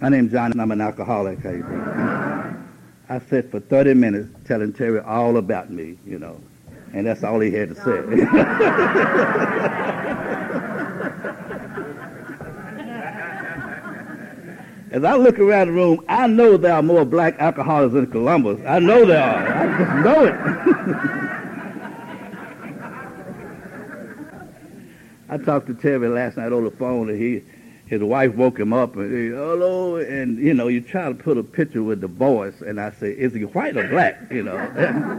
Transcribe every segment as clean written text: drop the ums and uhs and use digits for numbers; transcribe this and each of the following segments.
My name's John, and I'm an alcoholic. I sat for 30 minutes telling Terry all about me, you know, and that's all he had to say. As I look around the room, I know there are more black alcoholics in Columbus. I know there are. I just know it. I talked to Terry last night on the phone, and his wife woke him up, and he, hello, and, you know, you try to put a picture with the voice, and I say, is he white or black, you know?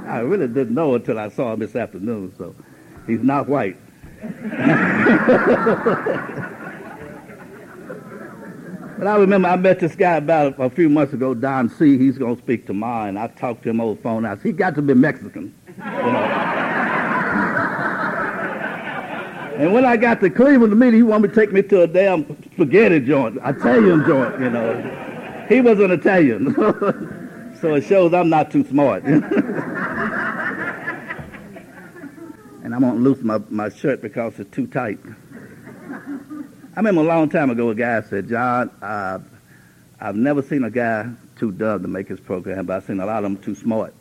I really didn't know until I saw him this afternoon, so he's not white. But I remember I met this guy about a few months ago, Don C. He's going to speak tomorrow, and I talked to him over the phone. I said, he got to be Mexican, you know. And when I got to Cleveland to meet him, he wanted me to take me to a damn spaghetti joint, Italian joint, you know. He was an Italian, so it shows I'm not too smart. And I'm going to lose my shirt because it's too tight. I remember a long time ago a guy said, John, I've never seen a guy too dumb to make his program, but I've seen a lot of them too smart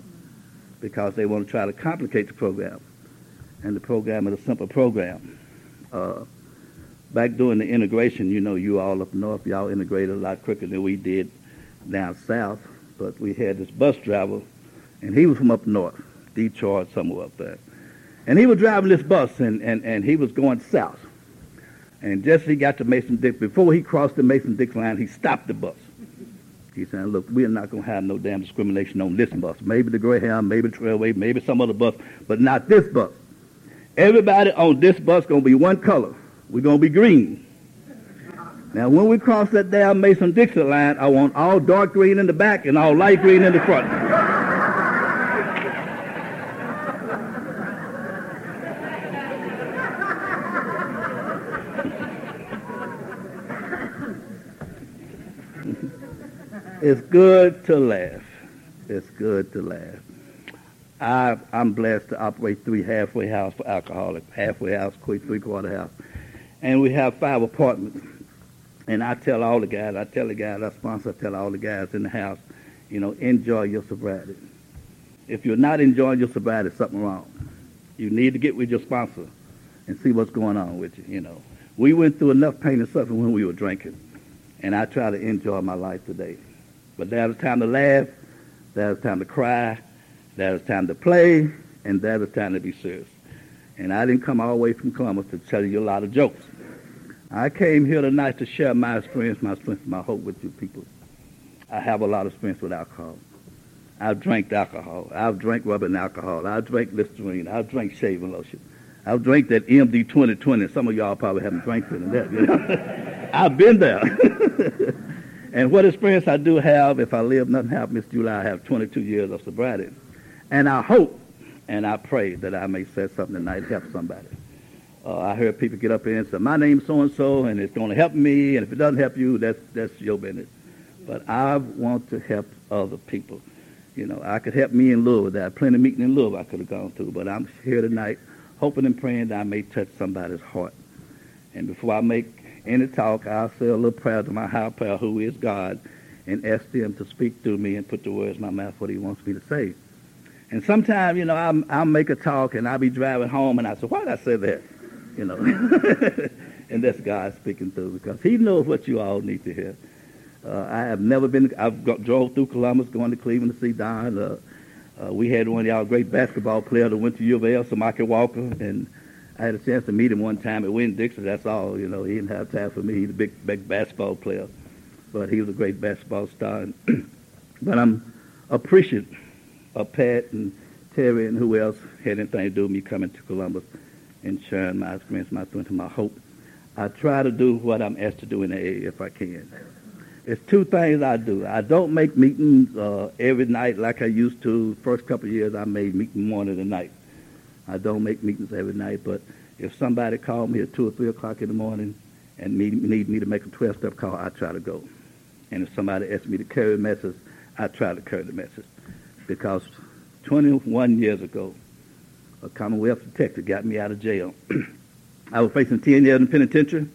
because they want to try to complicate the program. And the program is a simple program. Back during the integration, you know, you all up north, y'all integrated a lot quicker than we did down south, but we had this bus driver, and he was from up north, Detroit, somewhere up there. And he was driving this bus, and he was going south. And just as he got to Mason-Dixon, before he crossed the Mason-Dixon line, he stopped the bus. He said, look, we're not going to have no damn discrimination on this bus. Maybe the Greyhound, maybe Trailway, maybe some other bus, but not this bus. Everybody on this bus going to be one color. We're going to be green. Now, when we cross that damn Mason-Dixon line, I want all dark green in the back and all light green in the front. It's good to laugh. It's good to laugh. I'm blessed to operate 3 halfway houses for alcoholics, halfway house, quick three-quarter house. And we have 5 apartments. And I tell the guys, I sponsor, I tell all the guys in the house, you know, enjoy your sobriety. If you're not enjoying your sobriety, something wrong. You need to get with your sponsor and see what's going on with you, you know. We went through enough pain and suffering when we were drinking. And I try to enjoy my life today. But there's time to laugh, there's time to cry, that is time to play, and that is time to be serious. And I didn't come all the way from Columbus to tell you a lot of jokes. I came here tonight to share my experience, my hope with you people. I have a lot of experience with alcohol. I've drank alcohol. I've drank rubbing alcohol. I've drank Listerine. I've drank shaving lotion. I've drank that MD-2020. Some of y'all probably haven't drank it in that. You know? I've been there. And what experience I do have, if I live, nothing happens this July, I have 22 years of sobriety. And I hope and I pray that I may say something tonight to help somebody. I heard people get up here and say, my name's so-and-so, and it's going to help me, and if it doesn't help you, that's your business. But I want to help other people. You know, I could help me in Louisville. There are plenty of meetings in Louisville I could have gone to, but I'm here tonight hoping and praying that I may touch somebody's heart. And before I make any talk, I'll say a little prayer to my higher power, who is God, and ask them to speak through me and put the words in my mouth what he wants me to say. And sometimes, you know, I'll make a talk and I'll be driving home and I say, why did I say that? You know, and that's God speaking through because he knows what you all need to hear. I've drove through Columbus going to Cleveland to see Don. We had one of y'all great basketball players that went to U of L, Samaki Walker, and I had a chance to meet him one time at Winn-Dixie, that's all. You know, he didn't have time for me. He's a big, big basketball player, but he was a great basketball star. But I'm appreciative. Pat and Terry and who else had anything to do with me coming to Columbus and sharing my experience, my strength, and my hope. I try to do what I'm asked to do in AA if I can. There's 2 things I do. I don't make meetings every night like I used to. First couple of years, I made meetings morning and night. I don't make meetings every night, but if somebody called me at 2 or 3 o'clock in the morning and need me to make a 12-step call, I try to go. And if somebody asks me to carry a message, I try to carry the message. Because 21 years ago, a Commonwealth detective got me out of jail. I was facing 10 years in the penitentiary.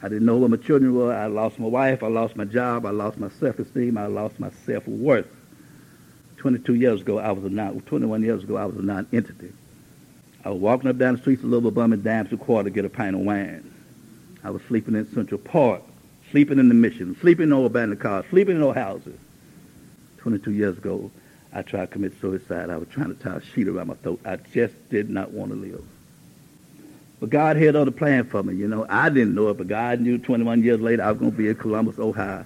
I didn't know where my children were. I lost my wife. I lost my job. I lost my self-esteem. I lost my self-worth. 21 years ago, I was a non-entity. I was walking up down the streets of Little Obama Damson Quarter to get a pint of wine. I was sleeping in Central Park, sleeping in the Mission, sleeping in old abandoned cars, sleeping in old houses. 22 years ago, I tried to commit suicide. I was trying to tie a sheet around my throat. I just did not want to live. But God had other plans for me, you know. I didn't know it, but God knew 21 years later I was going to be in Columbus, Ohio,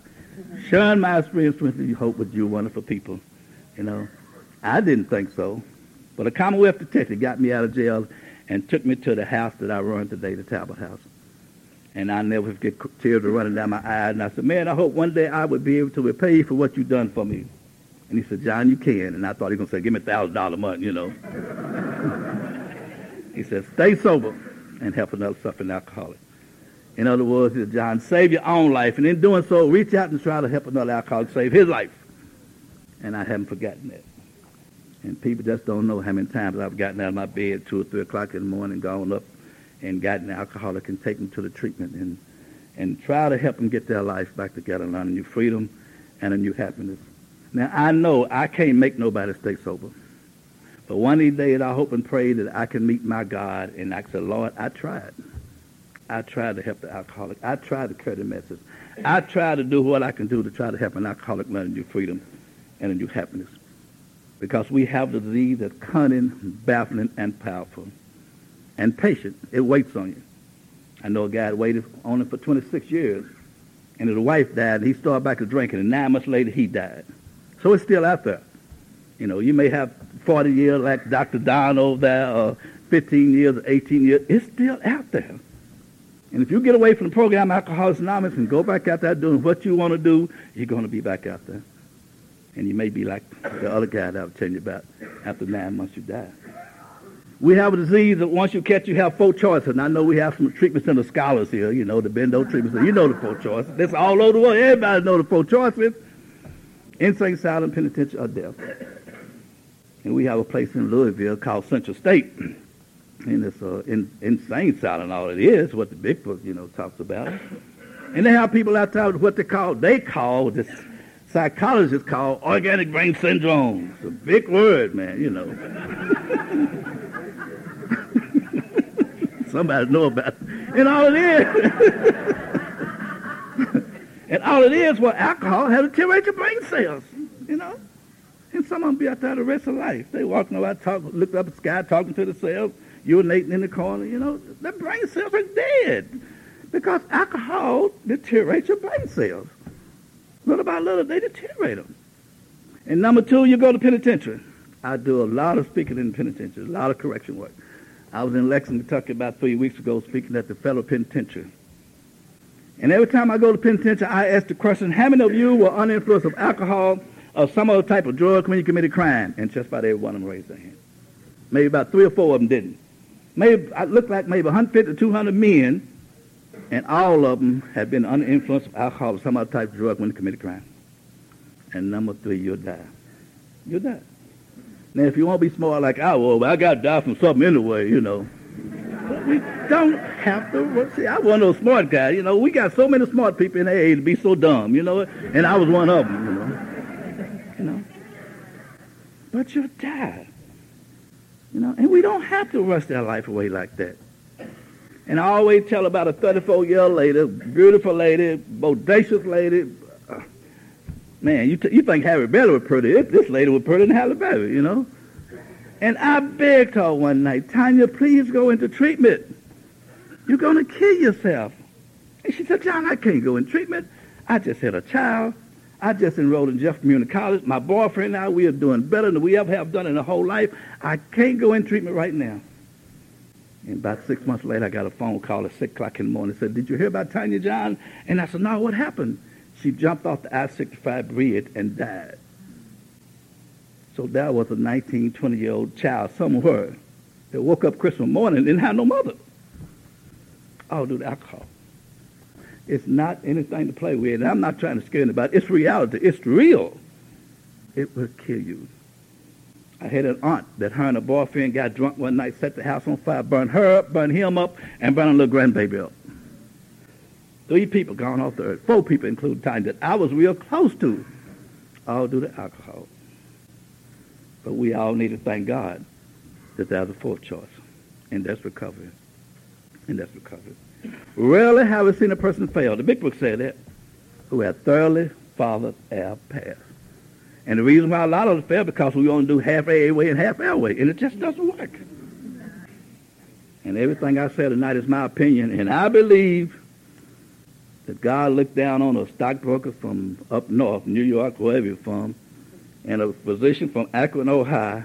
sharing my experience with hope with you wonderful people, you know. I didn't think so. But a Commonwealth detective got me out of jail and took me to the house that I run today, the Talbot House. And I never get tears running down my eyes. And I said, man, I hope one day I would be able to repay you for what you've done for me. And he said, John, you can. And I thought he was going to say, give me $1,000 a month, you know. He said, stay sober and help another suffering alcoholic. In other words, he said, John, save your own life. And in doing so, reach out and try to help another alcoholic save his life. And I haven't forgotten that. And people just don't know how many times I've gotten out of my bed 2 or 3 o'clock in the morning, gone up and gotten an alcoholic and taken them to the treatment and try to help them get their life back together and learn a new freedom and a new happiness. Now, I know I can't make nobody stay sober. But one of these days, I hope and pray that I can meet my God and I can say, Lord, I tried. I tried to help the alcoholic. I tried to carry the message. I tried to do what I can do to try to help an alcoholic learn a new freedom and a new happiness. Because we have the disease that's cunning, baffling, and powerful, and patient. It waits on you. I know a guy that waited on him for 26 years, and his wife died, and he started back to drinking, and 9 months later, he died. So it's still out there. You know, you may have 40 years like Dr. Don over there, or 15 years, or 18 years. It's still out there. And if you get away from the program Alcoholics Anonymous and go back out there doing what you want to do, you're going to be back out there. And you may be like the other guy that I was telling you about. After 9 months, you die. We have a disease that once you catch, you have 4 choices. And I know we have some treatment center scholars here, you know, the Bendo Treatment Center. You know the 4 choices. That's all over the world. Everybody know the 4 choices. Insane, silent, penitentiary, or death. And we have a place in Louisville called Central State. And it's insane, silent, all it is, what the big book, you know, talks about. And they have people out there with what they call this, psychologists call organic brain syndrome. It's a big word, man, you know. Somebody know about it. And all it is. And all it is, well, alcohol has deteriorated your brain cells, you know. And some of them be out there the rest of life. They walking around, looking up at the sky, talking to themselves, urinating in the corner, you know. Their brain cells are dead because alcohol deteriorates your brain cells. Little by little, they deteriorate them. And number 2, you go to penitentiary. I do a lot of speaking in the penitentiary, a lot of correction work. I was in Lexington, Kentucky about 3 weeks ago speaking at the federal penitentiary. And every time I go to penitentiary, I ask the question, how many of you were under influence of alcohol or some other type of drug when you committed crime? And just about every one of them raised their hand. Maybe about 3 or 4 of them didn't. I looked like maybe 150 to 200 men, and all of them had been under influence of alcohol or some other type of drug when they committed crime. And number 3, you'll die. You'll die. Now, if you won't be smart like I was, well, I got to die from something anyway, you know. We don't have to. See, I wasn't no smart guy. You know, we got so many smart people in AA to be so dumb, you know, and I was one of them, you know. You know? But you'll die. You know, and we don't have to rush our life away like that. And I always tell about a 34-year-old lady, beautiful lady, bodacious lady. Man, you think Harry Belafonte was pretty. This lady was prettier than Halle Berry, you know. And I begged her one night, Tanya, please go into treatment. You're going to kill yourself. And she said, John, I can't go in treatment. I just had a child. I just enrolled in Jeff Community College. My boyfriend and I, we are doing better than we ever have done in our whole life. I can't go in treatment right now. And about 6 months later, I got a phone call at 6 o'clock in the morning. It said, did you hear about Tanya, John? And I said, no, what happened? She jumped off the I-65 bridge and died. So that was a 19, 20-year-old child somewhere that woke up Christmas morning and didn't have no mother. All due to alcohol. It's not anything to play with. And I'm not trying to scare anybody. It's reality. It's real. It will kill you. I had an aunt that her and her boyfriend got drunk one night, set the house on fire, burned her up, burned him up, and burned her little grandbaby up. Three people gone off the earth. Four people, including time that I was real close to, all due to alcohol. But we all need to thank God that there's a fourth choice, and that's recovery. And that's recovery. Rarely have I seen a person fail. The Big Book said that. Who had thoroughly followed our path. And the reason why a lot of us fail because we only do half our way and half our way, and it just doesn't work. And everything I said tonight is my opinion, and I believe that God looked down on a stockbroker from up north, New York, wherever you're from, and a physician from Akron, Ohio,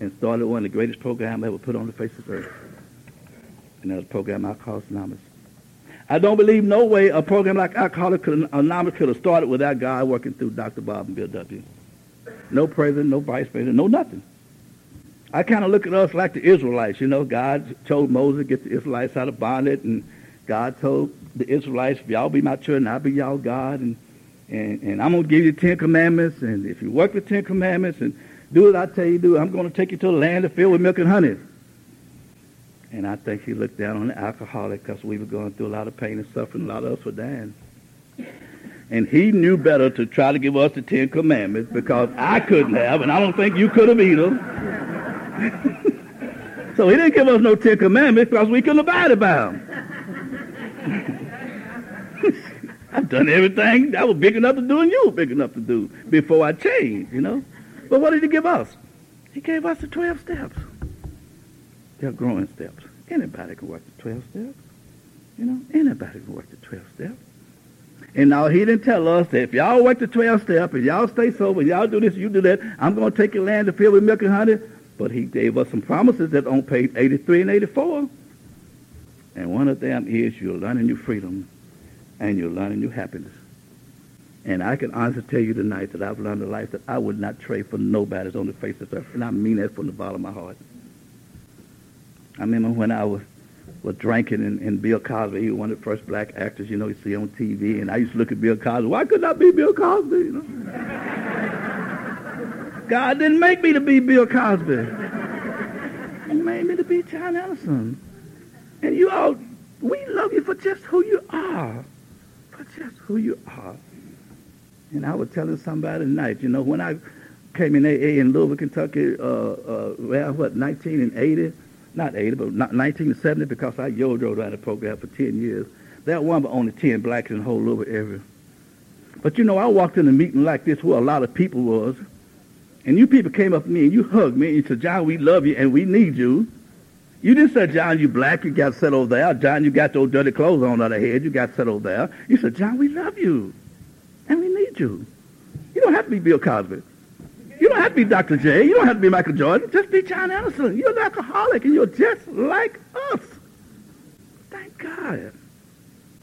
and started one of the greatest programs ever put on the face of the earth. And that was a program Alcoholics Anonymous. I don't believe no way a program like Alcoholics Anonymous could have started without God working through Dr. Bob and Bill W. No president, no vice president, no nothing. I kind of look at us like the Israelites. You know, God told Moses to get the Israelites out of bondage, and God told the Israelites, if y'all be my children, I'll be y'all God, and I'm going to give you the 10 commandments, and if you work the 10 commandments and do what I tell you to do, I'm going to take you to a land filled with milk and honey. And I think he looked down on the alcoholic because we were going through a lot of pain and suffering. A lot of us were dying. And he knew better to try to give us the 10 commandments because I couldn't have, and I don't think you could have either. So he didn't give us no 10 commandments because we couldn't abide by them. I've done everything I was big enough to do and you were big enough to do before I changed, you know. But what did he give us? He gave us the 12 steps. They're growing steps. Anybody can work the 12 steps. You know, anybody can work the 12 steps. And now he didn't tell us that if y'all work the 12 steps and y'all stay sober, y'all do this, you do that, I'm going to take your land to fill with milk and honey. But he gave us some promises that's on page 83 and 84. And one of them is you'll learn a new freedom and you'll learn a new happiness. And I can honestly tell you tonight that I've learned a life that I would not trade for nobody's on the face of the earth. And I mean that from the bottom of my heart. I remember when I was drinking and Bill Cosby, he was one of the first black actors, you know, you see on TV, and I used to look at Bill Cosby, why couldn't I be Bill Cosby, you know? God didn't make me to be Bill Cosby. He made me to be John Ellison. And you all, we love you for just who you are. For just who you are. And I was telling somebody tonight, you know, when I came in AA in Louisville, Kentucky, around, 1980? Not 80, but 1970, because I yo-yoed around the program for 10 years. That one, but only 10 blacks in the whole Louisville area. But you know, I walked in a meeting like this where a lot of people was, and you people came up to me and you hugged me and you said, John, we love you and we need you. You didn't say, John, you black, you got set over there. John, you got those dirty clothes on out of head, you got set over there. You said, John, we love you and we need you. You don't have to be Bill Cosby. You don't have to be Dr. J. You don't have to be Michael Jordan. Just be John Ellison. You're an alcoholic, and you're just like us. Thank God.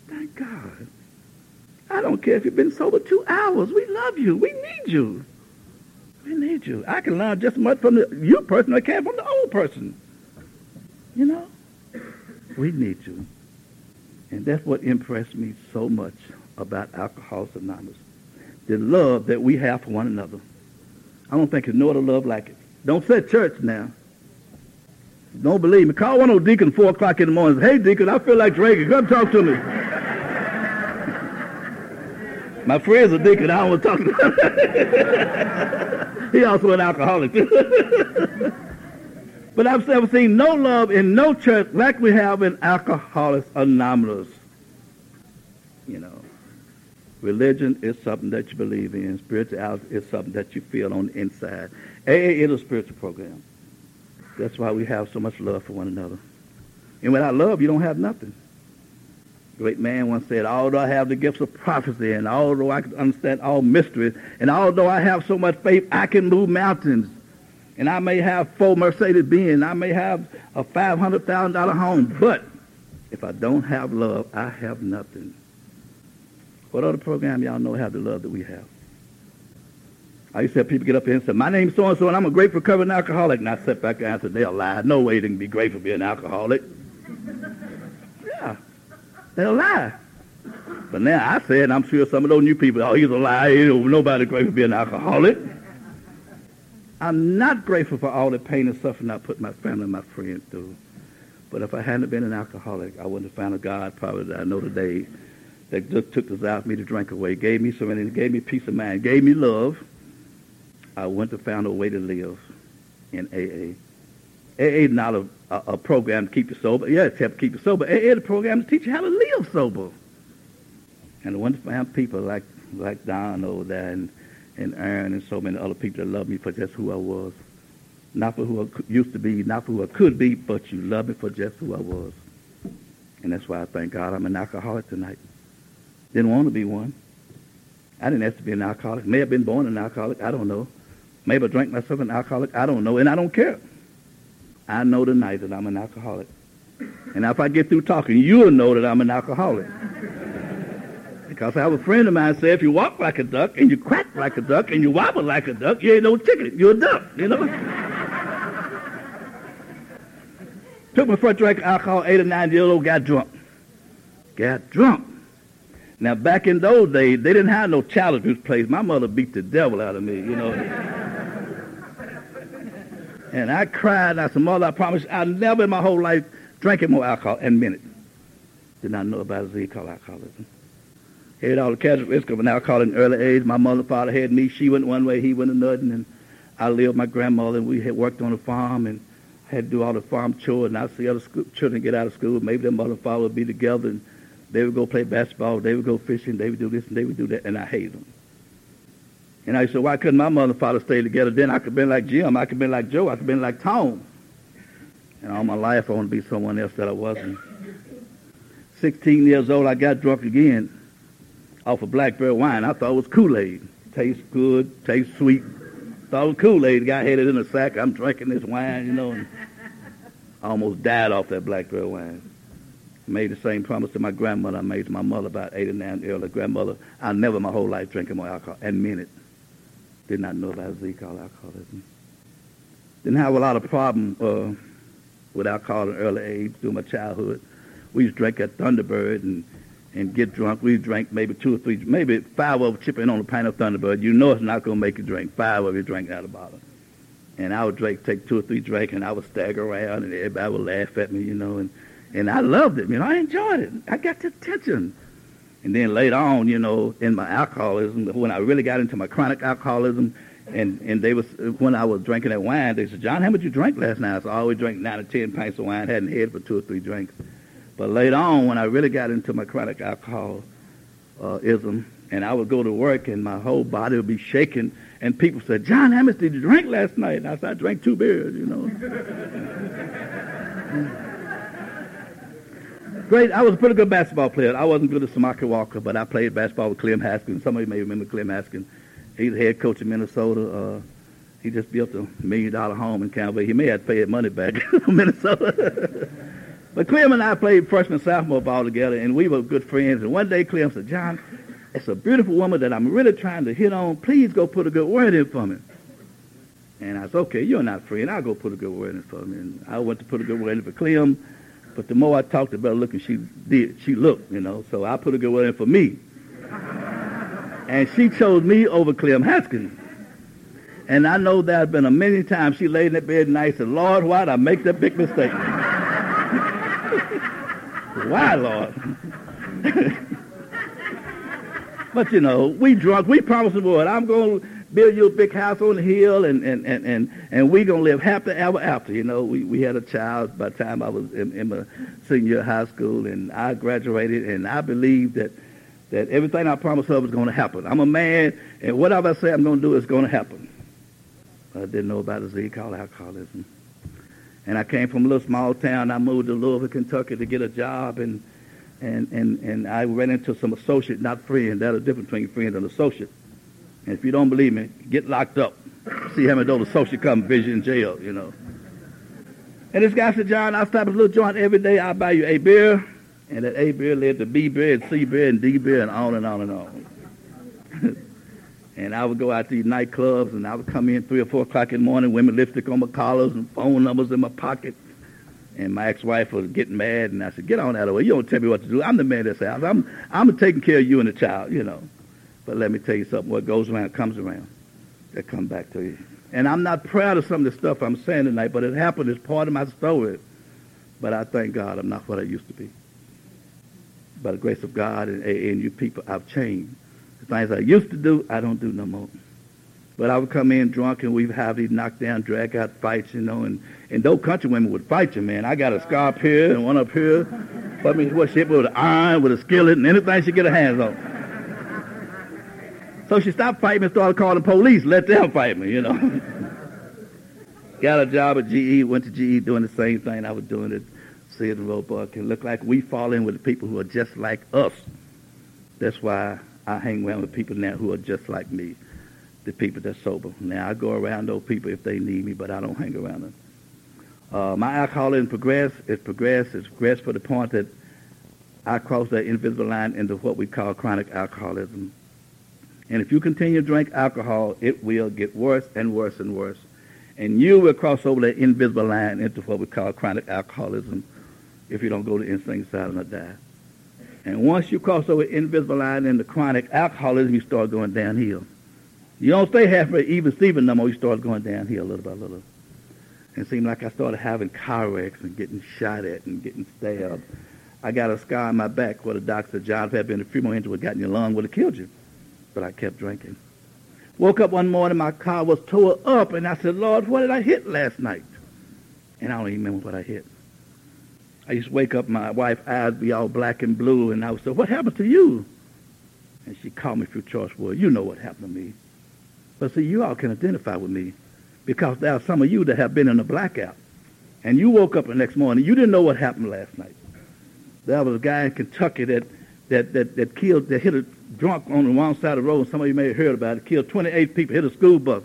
Thank God. I don't care if you've been sober 2 hours. We love you. We need you. We need you. I can learn just as much from the new person as I can from the old person. You know? We need you. And that's what impressed me so much about Alcoholics Anonymous. The love that we have for one another. I don't think there's no other love like it. Don't say church now. Don't believe me. Call one old deacon at 4 o'clock in the morning and say, hey, deacon, I feel like drinking. Come talk to me. My friend's a deacon. I don't want to talk to him. He also an alcoholic. But I've never seen no love in no church like we have in Alcoholics Anonymous. You know. Religion is something that you believe in. Spirituality is something that you feel on the inside. AA is a spiritual program. That's why we have so much love for one another. And without love, you don't have nothing. A great man once said, although I have the gifts of prophecy, and although I can understand all mysteries, and although I have so much faith, I can move mountains. And I may have 4 Mercedes Benz. I may have a $500,000 home. But if I don't have love, I have nothing. What other program y'all know have the love that we have? I used to have people get up here and say, my name's so-and-so, and I'm a grateful recovering alcoholic. And I sat back and I said, they'll lie. No way they can be grateful being an alcoholic. Yeah, they'll lie. But now I said, and I'm sure some of those new people, oh, he's a liar. Nobody's grateful for being an alcoholic. I'm not grateful for all the pain and suffering I put my family and my friends through. But if I hadn't been an alcoholic, I wouldn't have found a God probably that I know today. that just took the desire for me to drink away, gave me serenity, gave me peace of mind, gave me love, I went to find a way to live in AA. AA is not a program to keep you sober. Yeah, it's helped keep you sober. AA is a program to teach you how to live sober. And I went to find people like Don over there and Aaron and so many other people that loved me for just who I was. Not for who I used to be, not for who I could be, but you loved me for just who I was. And that's why I thank God I'm an alcoholic tonight. Didn't want to be one. I didn't have to be an alcoholic. May have been born an alcoholic. I don't know. Maybe I drank myself an alcoholic. I don't know. And I don't care. I know tonight that I'm an alcoholic. And if I get through talking, you'll know that I'm an alcoholic. Because I have a friend of mine say, if you walk like a duck, and you quack like a duck, and you wobble like a duck, you ain't no chicken. You're a duck, you know? Took my first drink of alcohol, 8 or 9 years old, got drunk. Got drunk. Now, back in those days, they didn't have no child abuse place. My mother beat the devil out of me, you know. And I cried, and I said, Mother, I promise I'll never in my whole life drink any more alcohol. And meant it. Did not know about a disease called alcoholism. Had all the characteristics of an alcoholic in early age. My mother, father had me. She went one way, he went another. And I lived with my grandmother, and we had worked on a farm, and I had to do all the farm chores. And I'd see other children get out of school. Maybe their mother and father would be together, and they would go play basketball, they would go fishing, they would do this and they would do that, and I hated them. And I said, why couldn't my mother and father stay together? Then I could have been like Jim, I could have been like Joe, I could have been like Tom. And all my life I wanted to be someone else that I wasn't. 16 years old, I got drunk again off of blackberry wine. I thought it was Kool-Aid. Tastes good, tastes sweet. Thought it was Kool-Aid. Guy had it in a sack. I'm drinking this wine, you know. And I almost died off that blackberry wine. Made the same promise to my grandmother I made to my mother about 8 or 9 years old. Grandmother, I never in my whole life drank more alcohol. And meant it. Did not know about a disease called alcoholism. Didn't have a lot of problem with alcohol in early age through my childhood. We used to drink at Thunderbird and get drunk. We drank maybe 2 or 3, maybe 5 of them chipping on a pint of Thunderbird. You know it's not going to make you drink. 5 of you drank out of the bottle. And I would drink, take 2 or 3 drinks, and I would stagger around, and everybody would laugh at me, you know, And I loved it, you know, I enjoyed it. I got the attention. And then later on, you know, in my alcoholism, when I really got into my chronic alcoholism, and they was, when I was drinking that wine, they said, John, how much you drank last night? So I always drank 9 or 10 pints of wine, hadn't had for 2 or 3 drinks. But later on, when I really got into my chronic alcoholism, and I would go to work, and my whole body would be shaking, and people said, John, how much did you drink last night? And I said, I drank 2 beers, you know. Great. I was a pretty good basketball player. I wasn't good at Samaki Walker, but I played basketball with Clem Haskins. Some of you may remember Clem Haskins. He's the head coach in Minnesota. He just built a $1 million home in Calvary. He may have to pay his money back in Minnesota. But Clem and I played freshman, sophomore ball together, and we were good friends. And one day Clem said, John, it's a beautiful woman that I'm really trying to hit on. Please go put a good word in for me. And I said, okay, you're not free, and I'll go put a good word in for me. And I went to put a good word in for Clem. But the more I talked, the better looking she looked, you know. So I put a good word in for me. And she chose me over Clem Haskins. And I know there have been a many times she laid in that bed and I said, Lord, why'd I make that big mistake? Why, Lord? But, you know, we drunk. We promised the Lord, I'm going to build you a big house on the hill, and we're going to live happy ever after. You know, we had a child by the time I was in my senior year of high school, and I graduated, and I believed that everything I promised her was going to happen. I'm a man, and whatever I say I'm going to do is going to happen. But I didn't know about a disease called alcoholism. And I came from a little small town. I moved to Louisville, Kentucky to get a job, and I ran into some associate, not friend. That's a difference between friend and associate. And if you don't believe me, get locked up. See how many those associates come visit in jail, you know. And this guy said, John, I'll stop at a little joint every day. I'll buy you a beer. And that A beer led to B beer and C beer and D beer and on and on and on. And I would go out to these nightclubs, and I would come in 3 or 4 o'clock in the morning, women lipstick on my collars and phone numbers in my pocket. And my ex-wife was getting mad, and I said, get on out of the way. You don't tell me what to do. I'm the man that's out. I'm taking care of you and the child, you know. But let me tell you something. What goes around comes around. It'll come back to you. And I'm not proud of some of the stuff I'm saying tonight, but it happened. It's part of my story. But I thank God I'm not what I used to be. by the grace of God and you people, I've changed. The things I used to do, I don't do no more. But I would come in drunk, and we'd have these knockdown, drag-out fights, you know, and those country women would fight you, man. I got a scar up here and one up here. But I mean, what shit, with an iron, with a skillet, and anything she get her hands on. So she stopped fighting and started calling the police, let them fight me, you know. Got a job at GE, went to GE doing the same thing I was doing at Sears Roebuck. It looked like we fall in with the people who are just like us. That's why I hang around with people now who are just like me. The people that's sober. Now, I go around those people if they need me, but I don't hang around them. My alcoholism progressed. It's progressed for the point that I crossed that invisible line into what we call chronic alcoholism. And if you continue to drink alcohol, it will get worse and worse and worse. And you will cross over that invisible line into what we call chronic alcoholism if you don't go to the insane asylum or die. And once you cross over the invisible line into chronic alcoholism, you start going downhill. You don't stay halfway even Steven no more. You start going downhill little by little. And it seemed like I started having car wrecks and getting shot at and getting stabbed. I got a scar on my back where the doctor said, John, if there had been a few more injuries, would have gotten your lung, would have killed you. But I kept drinking. Woke up one morning, my car was tore up, and I said, Lord, what did I hit last night? And I don't even remember what I hit. I used to wake up, my wife's eyes be all black and blue, and I would say, what happened to you? And she called me through choice words. You know what happened to me. But see, you all can identify with me because there are some of you that have been in a blackout, and you woke up the next morning. You didn't know what happened last night. There was a guy in Kentucky that hit a drunk on the wrong side of the road. Some of you may have heard about it. Killed 28 people, hit a school bus.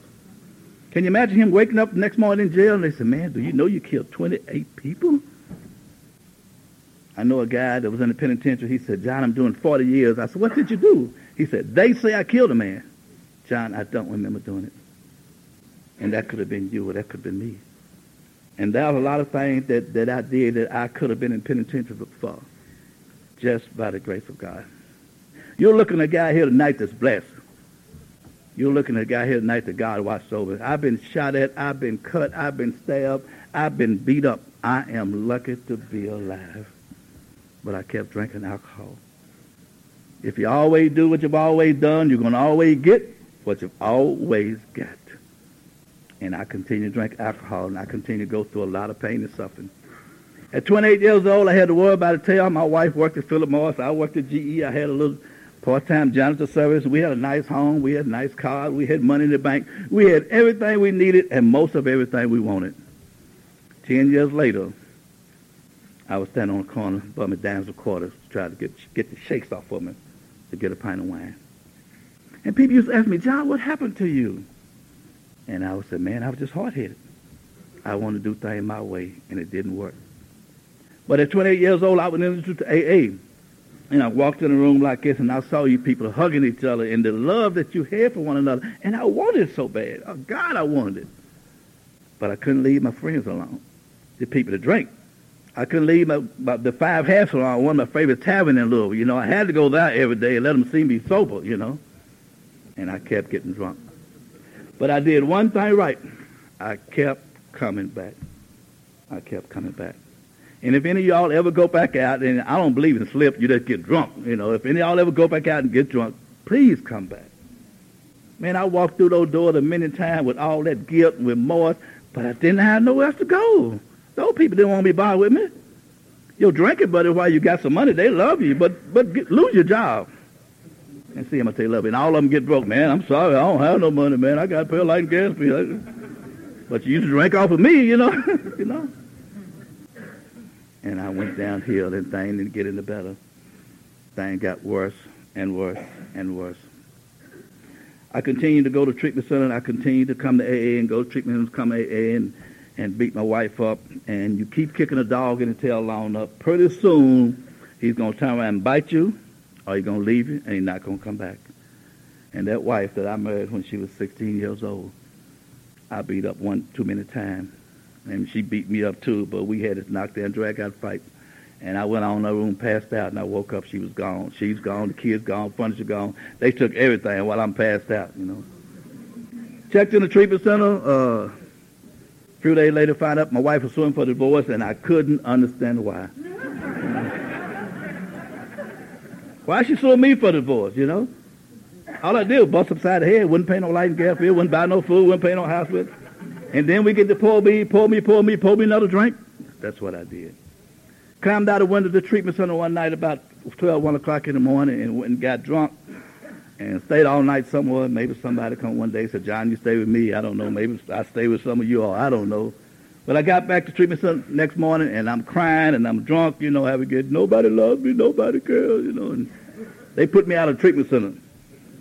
Can you imagine him waking up the next morning in jail? And they said, man, do you know you killed 28 people? I know a guy that was in the penitentiary. He said, John, I'm doing 40 years. I said, what did you do? He said, they say I killed a man. John, I don't remember doing it. And that could have been you or that could have been me. And there was a lot of things that I did that I could have been in penitentiary for, just by the grace of God. You're looking at a guy here tonight that's blessed. You're looking at a guy here tonight that God watched over. I've been shot at. I've been cut. I've been stabbed. I've been beat up. I am lucky to be alive. But I kept drinking alcohol. If you always do what you've always done, you're going to always get what you've always got. And I continue to drink alcohol, and I continue to go through a lot of pain and suffering. At 28 years old, I had the world by the tail. My wife worked at Philip Morris. I worked at GE. I had a little part-time janitor service. We had a nice home. We had nice cars. We had money in the bank. We had everything we needed and most of everything we wanted. 10 years later, I was standing on the corner, bumming dimes and quarters to try to get the shakes off of me to get a pint of wine. And people used to ask me, John, what happened to you? And I would say, man, I was just hard-headed. I wanted to do things my way, and it didn't work. But at 28 years old, I was introduced to AA. And I walked in a room like this, and I saw you people hugging each other and the love that you had for one another. And I wanted it so bad. Oh, God, I wanted it. But I couldn't leave my friends alone, the people that drank. I couldn't leave the Five Hats alone, one of my favorite taverns in Louisville. You know, I had to go there every day and let them see me sober, you know. And I kept getting drunk. But I did one thing right. I kept coming back. I kept coming back. And if any of y'all ever go back out, and I don't believe in slip, you just get drunk. You know, if any of y'all ever go back out and get drunk, please come back. Man, I walked through those doors a many times with all that guilt and remorse, but I didn't have nowhere else to go. Those people didn't want me to buy with me. Your drinking buddy, while you got some money, they love you, but lose your job. And see, I'm going to tell you, love you. And all of them get broke. Man, I'm sorry, I don't have no money, man. I got to pay a light and gas bill. But you used to drink off of me, you know. You know. And I went downhill, and things didn't get any better. Things got worse and worse and worse. I continued to go to treatment center, and I continued to come to AA and go to treatment and come to AA and beat my wife up. And you keep kicking a dog in the tail long enough. Pretty soon, he's going to turn around and bite you, or he's going to leave you, and he's not going to come back. And that wife that I married when she was 16 years old, I beat up one too many times. And she beat me up, too, but we had this knockdown, drag-out fight. And I went on in her room, passed out, and I woke up. She was gone. She's gone. The kids gone. Furniture gone. They took everything while I'm passed out, you know. Checked in the treatment center. A few days later, found out my wife was suing for divorce, and I couldn't understand why. Why she sue me for divorce, you know? All I did was bust upside the head, wouldn't pay no light and gas bill, wouldn't buy no food, wouldn't pay no house bill. And then we get to pour me another drink. That's what I did. Climbed out the window of the treatment center one night about 12, 1 o'clock in the morning and got drunk and stayed all night somewhere. Maybe somebody come one day and said, John, you stay with me. I don't know. Maybe I stay with some of you all. I don't know. But I got back to treatment center next morning, and I'm crying, and I'm drunk, you know, having good. Nobody loves me, nobody cares, you know. And they put me out of treatment center.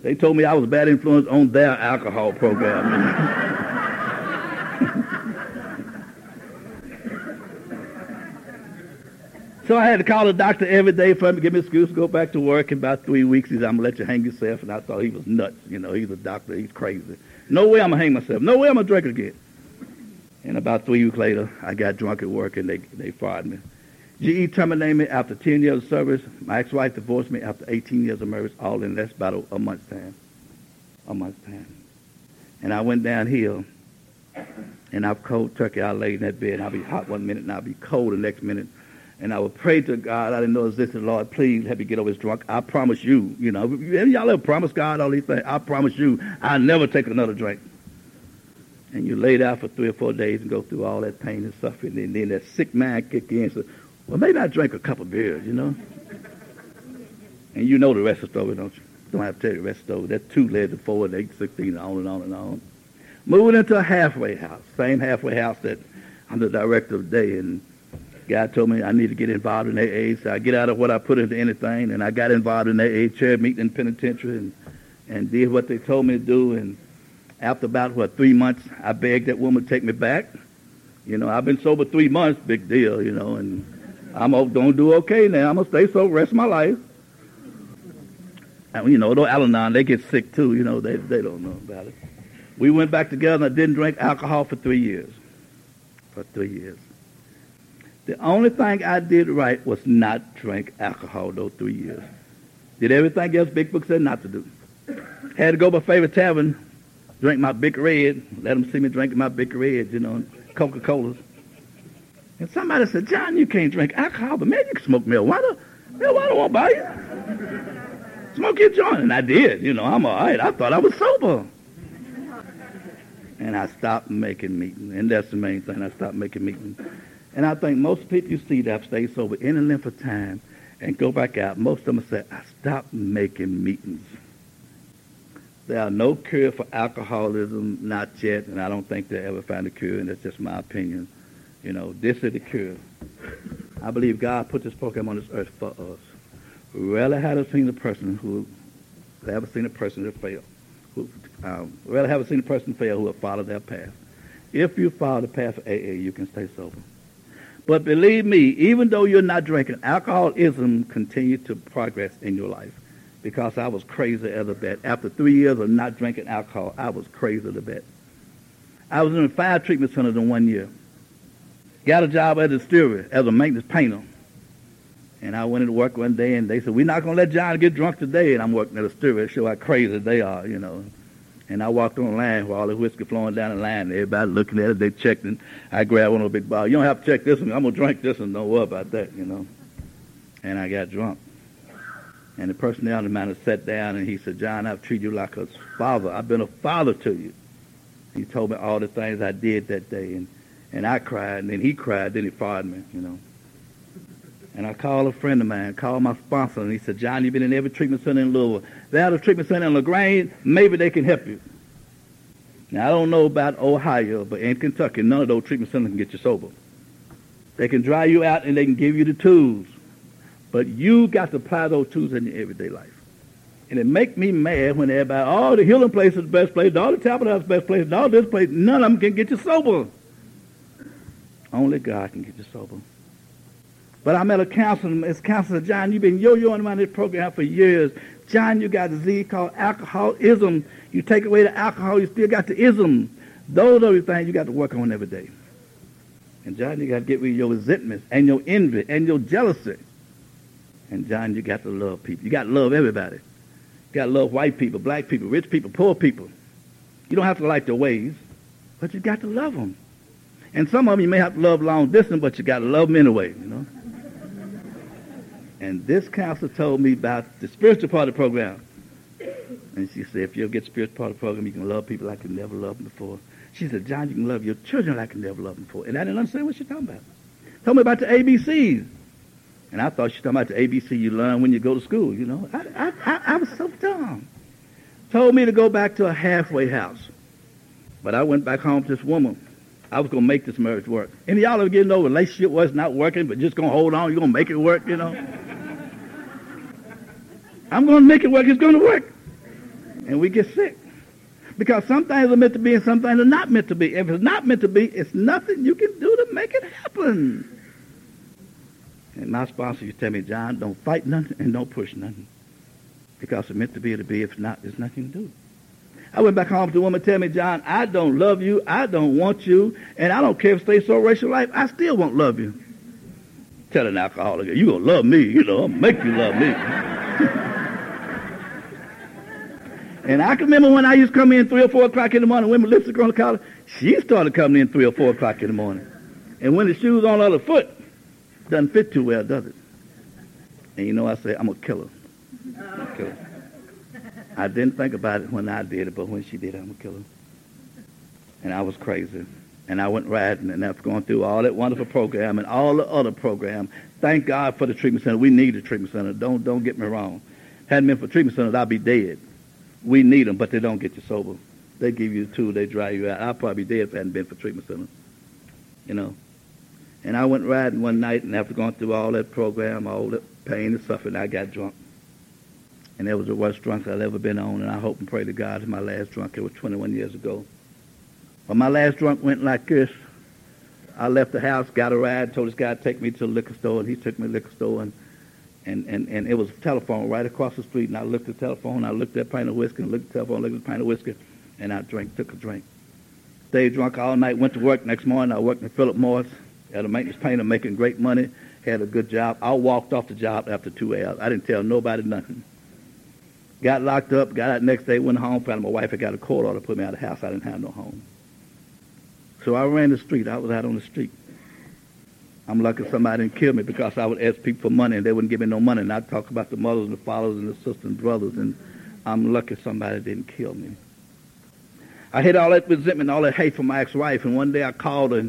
They told me I was a bad influence on their alcohol program. So I had to call the doctor every day for him to give me an excuse to go back to work. In about 3 weeks, he said, I'm going to let you hang yourself. And I thought he was nuts. You know, he's a doctor. He's crazy. No way I'm going to hang myself. No way I'm going to drink again. And about 3 weeks later, I got drunk at work, and they fired me. GE terminated me after 10 years of service. My ex-wife divorced me after 18 years of marriage, all in less about a month's time. And I went downhill, and I'm cold turkey. I laid in that bed, and I'll be hot one minute, and I'll be cold the next minute. And I would pray to God. I didn't know this. Lord, please help me get over this drunk. I promise you, you know. Y'all ever promise God all these things? I promise you, I'll never take another drink. And you lay down for 3 or 4 days and go through all that pain and suffering. And then that sick mind kicked in and said, well, maybe I drank a couple of beers, you know. And you know the rest of the story, don't you? Don't have to tell you the rest of the story. That 2 led to 4 and 8, 16, and on and on and on. Moved into a halfway house, same halfway house that I'm the director of day. And God told me I need to get involved in AA. So I get out of what I put into anything. And I got involved in AA chair meeting in penitentiary and did what they told me to do. And after about, 3 months, I begged that woman to take me back. You know, I've been sober 3 months, big deal, you know, and I'm going to do okay now. I'm going to stay sober the rest of my life. And, you know, though Al-Anon, they get sick too, you know, they don't know about it. We went back together, and I didn't drink alcohol for 3 years. The only thing I did right was not drink alcohol those 3 years. Did everything else Big Book said not to do. Had to go to my favorite tavern, drink my Big Red, let them see me drinking my Big Red, you know, and Coca-Colas. And somebody said, John, you can't drink alcohol, but man, you can smoke marijuana. Marijuana won't buy you. Smoke your joint. And I did, you know, I'm all right. I thought I was sober. And I stopped making meetings, and that's the main thing, I stopped making meetings. And I think most people you see that have stayed sober any length of time and go back out, most of them say, I stopped making meetings. There are no cure for alcoholism, not yet, and I don't think they'll ever find a cure, and that's just my opinion. You know, this is the cure. I believe God put this program on this earth for us. Rarely have I seen a person who who have followed their path. If you follow the path of AA, you can stay sober. But believe me, even though you're not drinking, alcoholism continues to progress in your life. Because I was crazy as a bat. After 3 years of not drinking alcohol, I was crazy as a bat. I was in 5 treatment centers in 1 year. Got a job as a distillery, as a maintenance painter. And I went into work one day, and they said, we're not going to let John get drunk today. And I'm working at a distillery to show how crazy they are, you know. And I walked on the line with all the whiskey flowing down the line. Everybody looking at it, they checked, and I grabbed one of the big bottles. You don't have to check this one. I'm going to drink this one. Don't worry about that, you know. And I got drunk. And the personality manager sat down and he said, John, I've treated you like a father. I've been a father to you. He told me all the things I did that day. And I cried, and then he cried, then he fired me, you know. And I called a friend of mine, called my sponsor, and he said, John, you've been in every treatment center in Louisville. They have a treatment center in LaGrange. Maybe they can help you. Now, I don't know about Ohio, but in Kentucky, none of those treatment centers can get you sober. They can dry you out and they can give you the tools. But you got to apply those tools in your everyday life. And it make me mad when everybody, oh, the healing place is the best place, all the Talbot House is the best place, all this place, none of them can get you sober. Only God can get you sober. But I met a counselor, his counselor, John, you've been yo-yoing around this program for years. John, you got a disease called alcoholism. You take away the alcohol, you still got the ism. Those are the things you got to work on every day. And John, you got to get rid of your resentment and your envy and your jealousy. And John, you got to love people. You got to love everybody. You got to love white people, black people, rich people, poor people. You don't have to like their ways, but you got to love them. And some of them you may have to love long distance, but you got to love them anyway, you know. And this counselor told me about the spiritual part of the program. And she said, if you ever get the spiritual part of the program, you can love people like you never loved them before. She said, John, you can love your children like you never loved them before. And I didn't understand what she was talking about. Told me about the ABCs. And I thought she was talking about the ABC you learn when you go to school, you know. I was so dumb. Told me to go back to a halfway house. But I went back home to this woman. I was going to make this marriage work. And y'all are getting over relationship was not working, but just going to hold on. You're going to make it work, you know. I'm going to make it work. It's going to work. And we get sick. Because some things are meant to be and some things are not meant to be. If it's not meant to be, it's nothing you can do to make it happen. And my sponsor used to tell me, John, don't fight nothing and don't push nothing. Because it's meant to be, it'll be. If not, there's nothing to do. I went back home to a woman telling me, John, I don't love you, I don't want you, and I don't care if they so racial life, I still won't love you. Tell an alcoholic, you're going to love me, you know, I'll make you love me. And I can remember when I used to come in 3 or 4 o'clock in the morning, women lifted girl to college, she started coming in 3 or 4 o'clock in the morning. And when the shoes on the other foot, doesn't fit too well, does it? And you know, I say, I'm a killer. I'm a killer. I didn't think about it when I did it, but when she did, I'm a killer. And I was crazy. And I went riding, and after going through all that wonderful program and all the other program, thank God for the treatment center. We need the treatment center. Don't get me wrong. Hadn't been for treatment centers, I'd be dead. We need them, but they don't get you sober. They give you the tool, they dry you out. I'd probably be dead if I hadn't been for treatment center. You know. And I went riding one night, and after going through all that program, all the pain and suffering, I got drunk. And it was the worst drunk I've ever been on, and I hope and pray to God it's my last drunk. It was 21 years ago. But my last drunk went like this. I left the house, got a ride, told this guy to take me to the liquor store, and he took me to the liquor store, and it was a telephone right across the street, and I looked at the telephone, I looked at a pint of whiskey, and looked at the telephone, looked at a pint of whiskey, and I drank, took a drink. Stayed drunk all night, went to work next morning. I worked at Philip Morris as a maintenance painter, making great money, had a good job. I walked off the job after 2 hours. I didn't tell nobody nothing. Got locked up, got out the next day, went home, found my wife had got a court order to put me out of the house. I didn't have no home. So I ran the street. I was out on the street. I'm lucky somebody didn't kill me because I would ask people for money and they wouldn't give me no money. And I'd talk about the mothers and the fathers and the sisters and brothers. And I'm lucky somebody didn't kill me. I hid all that resentment, all that hate from my ex-wife. And one day I called her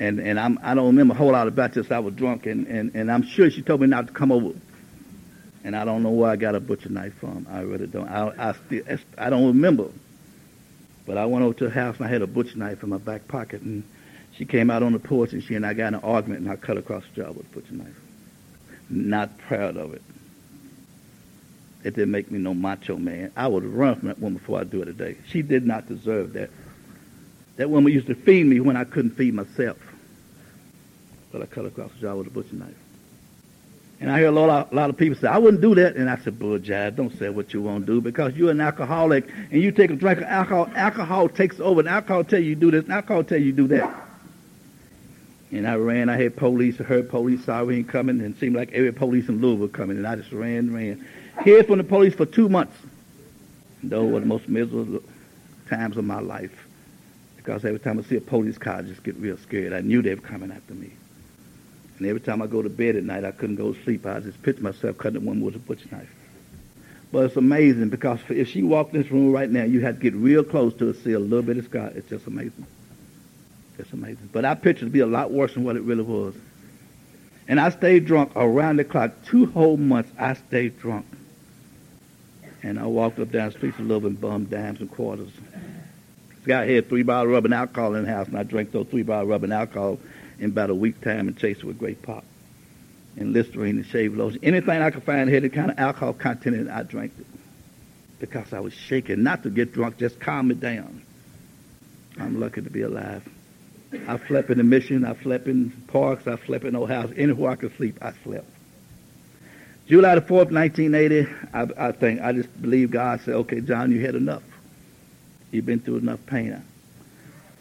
and I don't remember a whole lot about this. I was drunk and I'm sure she told me not to come over. And I don't know where I got a butcher knife from. I really don't. I don't remember. But I went over to the house and I had a butcher knife in my back pocket. And she came out on the porch and she and I got in an argument and I cut across the jaw with a butcher knife. Not proud of it. It didn't make me no macho man. I would run from that woman before I do it today. She did not deserve that. That woman used to feed me when I couldn't feed myself. But I cut across the jaw with a butcher knife. And I hear a lot of people say, I wouldn't do that. And I said, bull jive, don't say what you won't do because you're an alcoholic and you take a drink of alcohol. Alcohol takes over and alcohol tell you do this and alcohol tell you do that. And I ran. I had police. I heard police siren coming and it seemed like every police in Louisville coming. And I just ran. Hid from the police for 2 months. And those were the most miserable times of my life because every time I see a police car, I just get real scared. I knew they were coming after me. And every time I go to bed at night, I couldn't go to sleep. I just picture myself cutting a woman with a butcher knife. But it's amazing because if she walked in this room right now, you had to get real close to her, see a little bit of scar. It's just amazing. It's amazing. But I pictured it to be a lot worse than what it really was. And I stayed drunk around the clock. 2 whole months I stayed drunk. And I walked up down the streets a little bit and bummed dimes and quarters. This guy had 3 bottles of rubbing alcohol in the house, and I drank those 3 bottles of rubbing alcohol in about a week time and chased it with Great Pop and Listerine and shaved lotion. Anything I could find had the kind of alcohol content in it, I drank it because I was shaking. Not to get drunk, just calm me down. I'm lucky to be alive. I slept in the Mission. I slept in parks. I slept in old house. Anywhere I could sleep, I slept. July the 4th, 1980, I just believe God said, okay, John, you had enough. You've been through enough pain.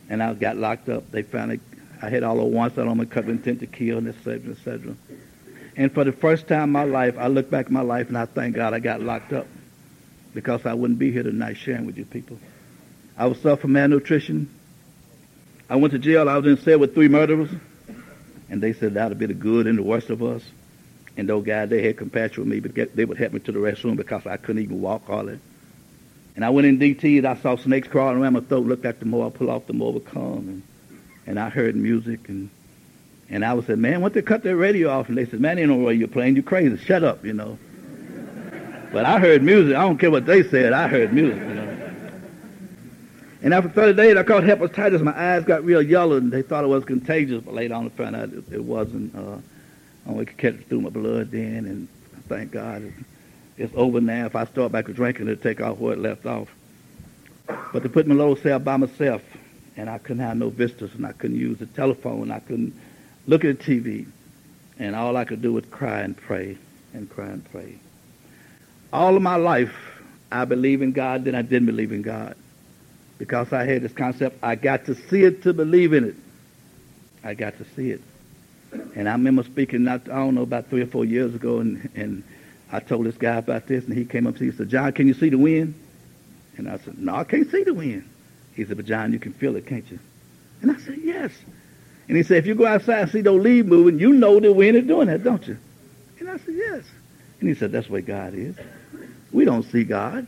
And I got locked up. They finally I had all at once, I don't have a couple intent to kill, and et cetera, et cetera. And for the first time in my life, I look back at my life, and I thank God I got locked up because I wouldn't be here tonight sharing with you people. I was suffering malnutrition. I went to jail. I was in a cell with 3 murderers, and they said that'll be the good and the worst of us. And those guys, they had compassion with me, but they would help me to the restroom because I couldn't even walk hardly. And I went in DTs. I saw snakes crawling around my throat, looked at the more, I pull off the more would come. And I heard music, and I would say, man, why don't they cut that radio off? And they said, man, ain't no radio playing. You crazy. Shut up, you know. But I heard music. I don't care what they said. I heard music, you know. And after 30 days, I caught hepatitis. My eyes got real yellow, and they thought it was contagious. But later on, I found out it wasn't. I only could catch it through my blood then, and thank God it's over now. If I start back to drinking, it'll take off where it left off. But they put me in a little cell by myself, and I couldn't have no visitors, and I couldn't use the telephone. I couldn't look at the TV, and all I could do was cry and pray and cry and pray. All of my life, I believed in God, then I didn't believe in God. Because I had this concept, I got to see it to believe in it. I got to see it. And I remember speaking, I don't know, about 3 or 4 years ago, and I told this guy about this, and he came up to me and said, John, can you see the wind? And I said, no, I can't see the wind. He said, but John, you can feel it, can't you? And I said, yes. And he said, if you go outside and see those leaves moving, you know the wind is doing that, don't you? And I said, yes. And he said, that's the way God is. We don't see God.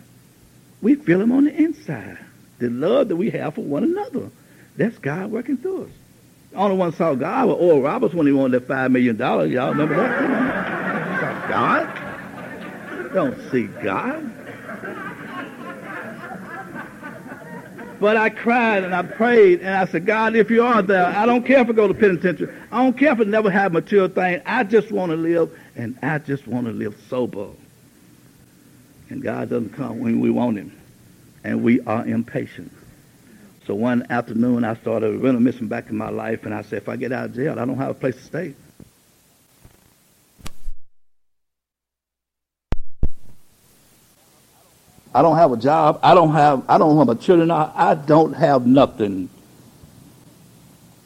We feel him on the inside. The love that we have for one another. That's God working through us. The only one saw God was Oral Roberts when he won that $5 million. Y'all remember that? God? Don't see God. But I cried and I prayed and I said, God, if you are there, I don't care if I go to penitentiary. I don't care if I never have material things. I just want to live, and I just want to live sober. And God doesn't come when we want him. And we are impatient. So one afternoon, I started rental mission back in my life, and I said, if I get out of jail, I don't have a place to stay. I don't have a job. I don't have my children. I don't have nothing.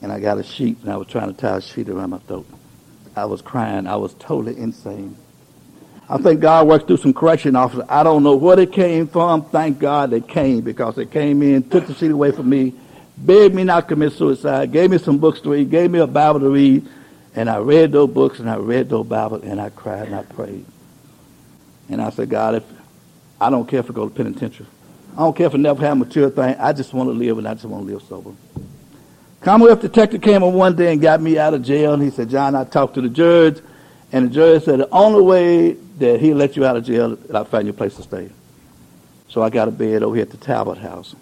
And I got a sheet, and I was trying to tie a sheet around my throat. I was crying. I was totally insane. I think God worked through some correction officers. I don't know where they came from. Thank God they came, because they came in, took the sheet away from me, begged me not to commit suicide, gave me some books to read, gave me a Bible to read, and I read those books and I read those Bibles, and I cried and I prayed. And I said, God, if I don't care if I go to penitentiary. I don't care if I never have a mature thing. I just want to live, and I just want to live sober. Commonwealth detective came on one day and got me out of jail, and he said, John, I talked to the judge, and the judge said the only way that he'll let you out of jail if I find you a place to stay. So I got a bed over here at the Talbot House.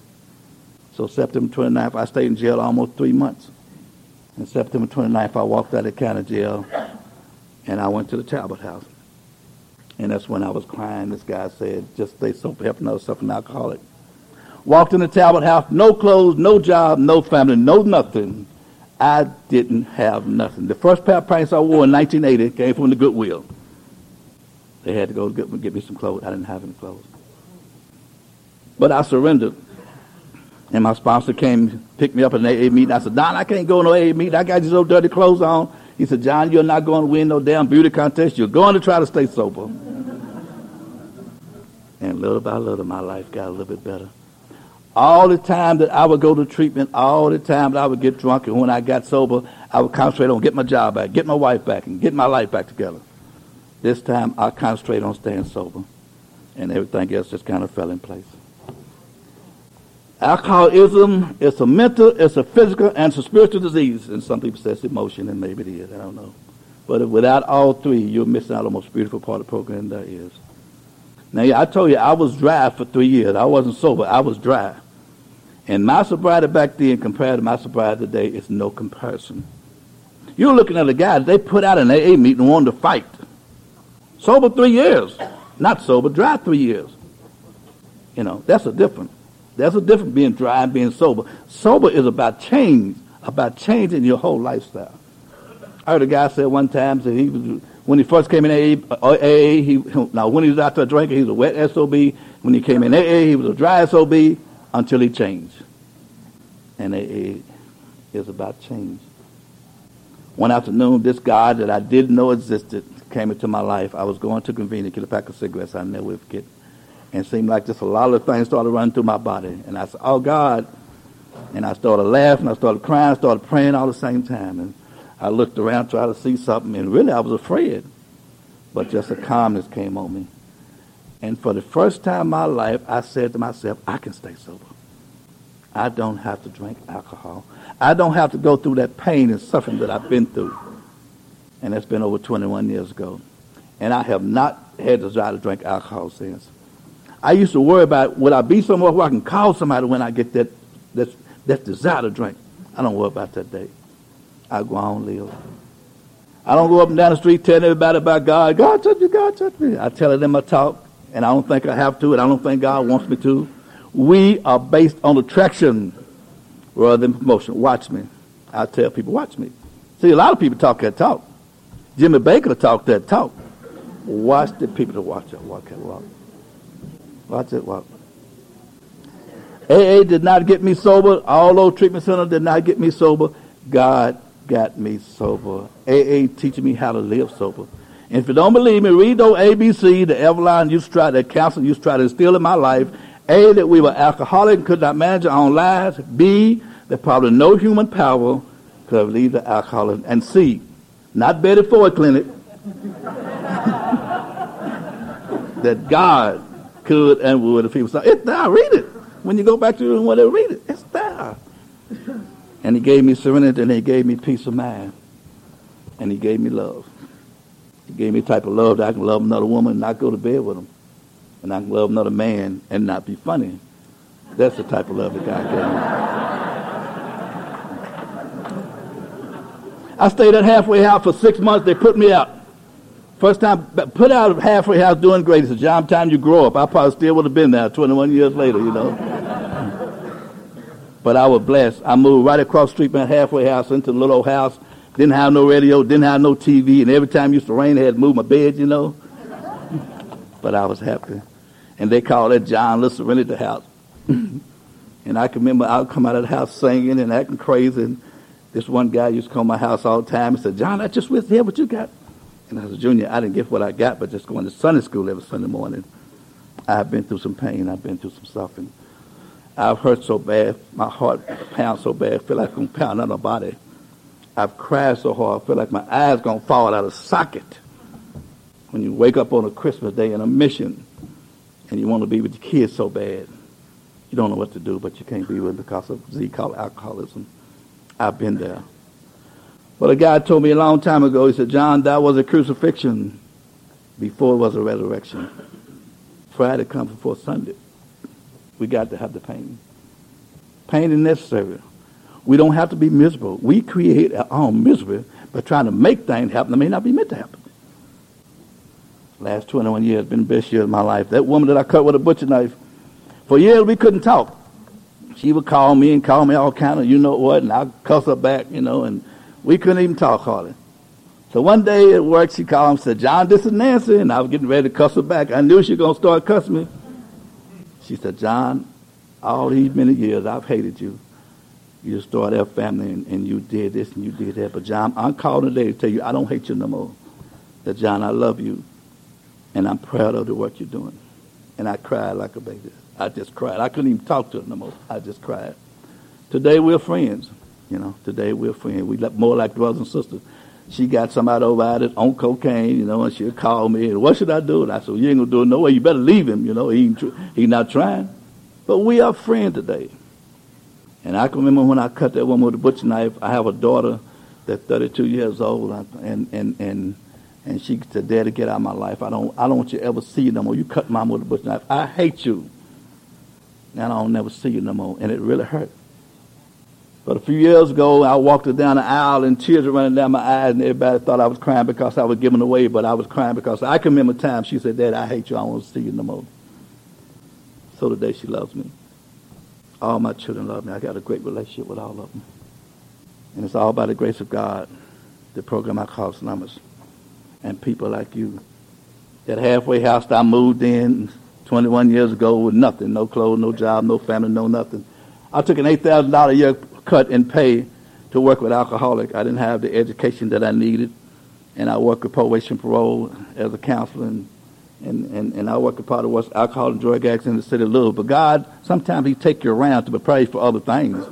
So September 29th, I stayed in jail almost 3 months. And September 29th, I walked out of the county jail, and I went to the Talbot House. And that's when I was crying. This guy said, just stay sober, help another suffering alcoholic. Walked in the Talbot House, no clothes, no job, no family, no nothing. I didn't have nothing. The first pair of pants I wore in 1980 came from the Goodwill. They had to go get me some clothes. I didn't have any clothes. But I surrendered. And my sponsor came, picked me up at an AA meeting. I said, Don, I can't go to no AA meeting. I got these little dirty clothes on. He said, John, you're not going to win no damn beauty contest. You're going to try to stay sober. And little by little, my life got a little bit better. All the time that I would go to treatment, all the time that I would get drunk, and when I got sober, I would concentrate on getting my job back, getting my wife back, and getting my life back together. This time, I concentrated on staying sober, and everything else just kind of fell in place. Alcoholism is a mental, it's a physical, and it's a spiritual disease. And some people say it's emotion, and maybe it is. I don't know. But without all three, you're missing out on the most beautiful part of the program there is. Now, yeah, I told you, I was dry for 3 years. I wasn't sober. I was dry. And my sobriety back then compared to my sobriety today is no comparison. You're looking at a guy, they put out an AA meeting and wanted to fight. Sober 3 years. Not sober, dry 3 years. You know, that's a difference. That's a difference being dry and being sober. Sober is about change, about changing your whole lifestyle. I heard a guy say one time that he was, when he first came in AA, when he was out there drinking, he was a wet SOB. When he came in AA, he was a dry SOB until he changed. And AA is about change. One afternoon, this God that I didn't know existed came into my life. I was going to convenience, get a pack of cigarettes. I never would forget. And it seemed like just a lot of things started running through my body. And I said, oh, God. And I started laughing. I started crying. I started praying all the same time. And I looked around, tried to see something. And really, I was afraid. but just a calmness came on me. And for the first time in my life, I said to myself, I can stay sober. I don't have to drink alcohol. I don't have to go through that pain and suffering that I've been through. And that's been over 21 years ago. And I have not had the desire to drink alcohol since. I used to worry about, would I be somewhere where I can call somebody when I get that desire to drink? I don't worry about that day. I go on live. I don't go up and down the street telling everybody about God. God touched me, God touched me. I tell it in my talk, and I don't think I have to, and I don't think God wants me to. We are based on attraction rather than promotion. Watch me. I tell people, watch me. See, a lot of people talk that talk. Jimmy Baker talked that talk. Watch the people that watch it, walk that walk. Watch it walk. AA did not get me sober. All those treatment centers did not get me sober. God got me sober. AA teaching me how to live sober. And if you don't believe me, read those ABC, the Eveline used to try, that counseling used to try to instill in my life. A, that we were alcoholic and could not manage our own lives. B, that probably no human power could have relieved the alcoholism. And C, not Betty Ford Clinic, that God could and would if he was. It's there. Read it. When you go back to your room, whatever, read it. It's there. And he gave me serenity, and he gave me peace of mind. And he gave me love. He gave me the type of love that I can love another woman and not go to bed with him. And I can love another man and not be funny. That's the type of love that God gave me. I stayed at halfway house for 6 months. They put me out. First time put out of halfway house doing great. It's a job time you grow up. I probably still would have been there 21 years later, you know. But I was blessed. I moved right across the street from halfway house into the little old house. Didn't have no radio, didn't have no TV, and every time it used to rain, they had to move my bed, you know. But I was happy. And they called that John Listerine at the house. And I can remember I would come out of the house singing and acting crazy. And this one guy used to come to my house all the time and said, John, I just wish to hear what you got. And as a junior, I didn't get what I got, but just going to Sunday school every Sunday morning. I've been through some pain. I've been through some suffering. I've hurt so bad. My heart pounds so bad. I feel like I'm going to pound out my body. I've cried so hard. I feel like my eyes going to fall out of socket. When you wake up on a Christmas day in a mission and you want to be with your kids so bad, you don't know what to do, but you can't be with them because of Z called alcoholism. I've been there. But a guy told me a long time ago, he said, John, that was a crucifixion before it was a resurrection. Friday comes before Sunday. We got to have the pain. Pain is necessary. We don't have to be miserable. We create our own misery by trying to make things happen that may not be meant to happen. Last 21 years been the best year of my life. That woman that I cut with a butcher knife, for years we couldn't talk. She would call me all kind of, you know what, and I'd cuss her back, you know, and we couldn't even talk hardly. So one day at work, she called and said, John, this is Nancy, and I was getting ready to cuss her back. I knew she was going to start cussing me. She said, John, all these many years I've hated you. You started a family, and you did this, and you did that. But, John, I'm calling today to tell you I don't hate you no more. That, John, I love you, and I'm proud of the work you're doing. And I cried like a baby. I just cried. I couldn't even talk to her no more. I just cried. Today we're friends. You know, today we're friends. We look more like brothers and sisters. She got somebody over at it on cocaine, you know, and she'll call me. And what should I do? And I said, well, you ain't going to do it no way. You better leave him, you know. He not trying. But we are friends today. And I can remember when I cut that woman with a butcher knife. I have a daughter that's 32 years old, and she said, Daddy, get out of my life. I don't want you to ever see you no more. You cut mom with a butcher knife. I hate you. And I don't never see you no more. And it really hurt. But a few years ago, I walked down the aisle and tears were running down my eyes, and everybody thought I was crying because I was giving away, but I was crying because I can remember times she said, Dad, I hate you. I don't want to see you no more. So today she loves me. All my children love me. I got a great relationship with all of them. And it's all by the grace of God, the program I call Alcoholics Anonymous, and people like you. That halfway house that I moved in 21 years ago with nothing, no clothes, no job, no family, no nothing. I took an $8,000 a year cut in pay to work with alcoholics. I didn't have the education that I needed, and I worked with probation parole as a counselor, and I worked with part of what's alcohol and drug addicts in the city of Louisville. But God, sometimes he take you around to prepare you for other things.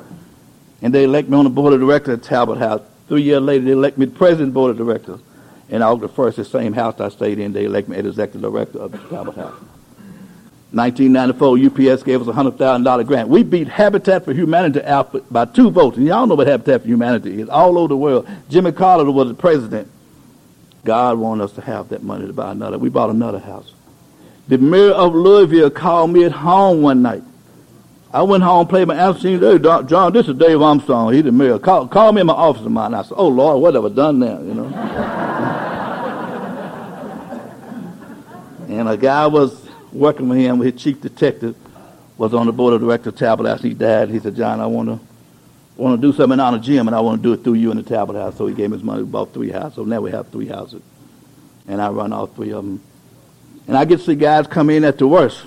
And they elect me on the board of directors at Talbot House. 3 years later, they elect me the president board of directors. And August 1st, the same house I stayed in, they elected me as executive director of the Talbot House. 1994, UPS gave us a $100,000 grant. We beat Habitat for Humanity out by 2 votes. And y'all know what Habitat for Humanity is all over the world. Jimmy Carter was the president. God wanted us to have that money to buy another. We bought another house. The mayor of Louisville called me at home one night. I went home, played my Amsterdam. John, this is Dave Armstrong. He's the mayor. Call me in my office of mine. I said, oh, Lord, what have I done now, you know? And a guy was working with him, his chief detective, was on the board of directors of Talbot House. He died. He said, John, I want to do something in honor of Jim, and I want to do it through you in the Talbot House. So he gave me his money. We bought 3 houses. So now we have 3 houses. And I run all 3 of them. And I get to see guys come in at the worst.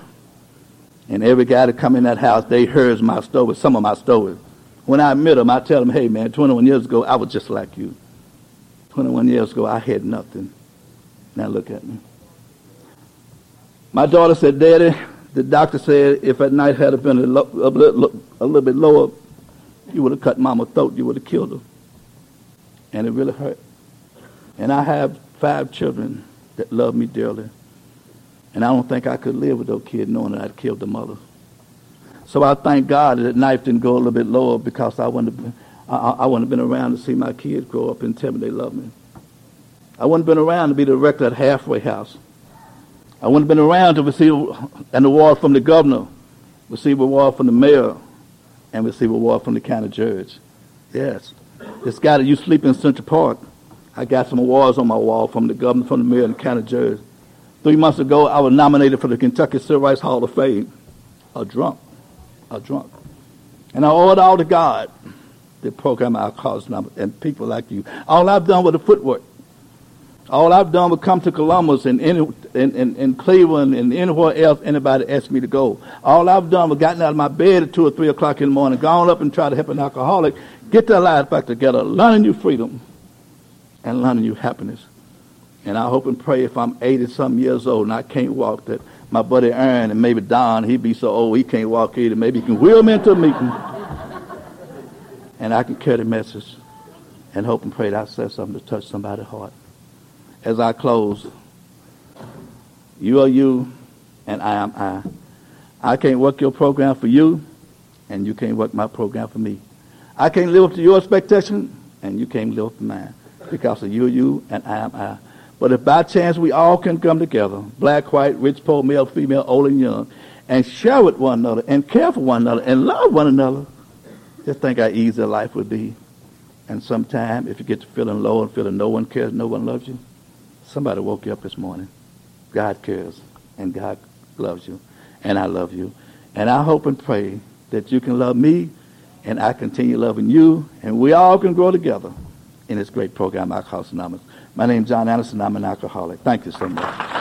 And every guy that come in that house, they heard my story, some of my stories. When I meet them, I tell them, hey, man, 21 years ago, I was just like you. 21 years ago, I had nothing. Now look at me. My daughter said, Daddy, the doctor said if that night had been a little bit lower, you would have cut Mama's throat, you would have killed her. And it really hurt. And I have 5 children that love me dearly. And I don't think I could live with those kids knowing that I'd killed the mother. So I thank God that knife didn't go a little bit lower, because I wouldn't have been around to see my kids grow up and tell me they love me. I wouldn't have been around to be the director at Halfway House. I wouldn't have been around to receive an award from the governor, receive an award from the mayor, and receive an award from the county judge. Yes. This guy that you sleep in Central Park, I got some awards on my wall from the governor, from the mayor, and the county judge. 3 months ago, I was nominated for the Kentucky Civil Rights Hall of Fame. A drunk. And I owe it all to God, the program I caused, and people like you. All I've done was the footwork. All I've done was come to Columbus and in Cleveland and anywhere else anybody asked me to go. All I've done was gotten out of my bed at 2 or 3 o'clock in the morning, gone up and tried to help an alcoholic get their life back together, learning you freedom and learning you happiness. And I hope and pray if I'm 80-something years old and I can't walk, that my buddy Aaron and maybe Don, he'd be so old he can't walk either. Maybe he can wheel me into a meeting. And I can carry the message and hope and pray that I said something to touch somebody's heart. As I close, you are you and I am I. I can't work your program for you, and you can't work my program for me. I can't live up to your expectation, and you can't live up to mine, because of you are you and I am I. But if by chance we all can come together, black, white, rich, poor, male, female, old and young, and share with one another, and care for one another, and love one another, just think how easy life would be. And sometime, if you get to feeling low and feeling no one cares, no one loves you, somebody woke you up this morning. God cares, and God loves you, and I love you. And I hope and pray that you can love me, and I continue loving you, and we all can grow together in this great program I call Anonymous. My name is John Anderson. I'm an alcoholic. Thank you so much.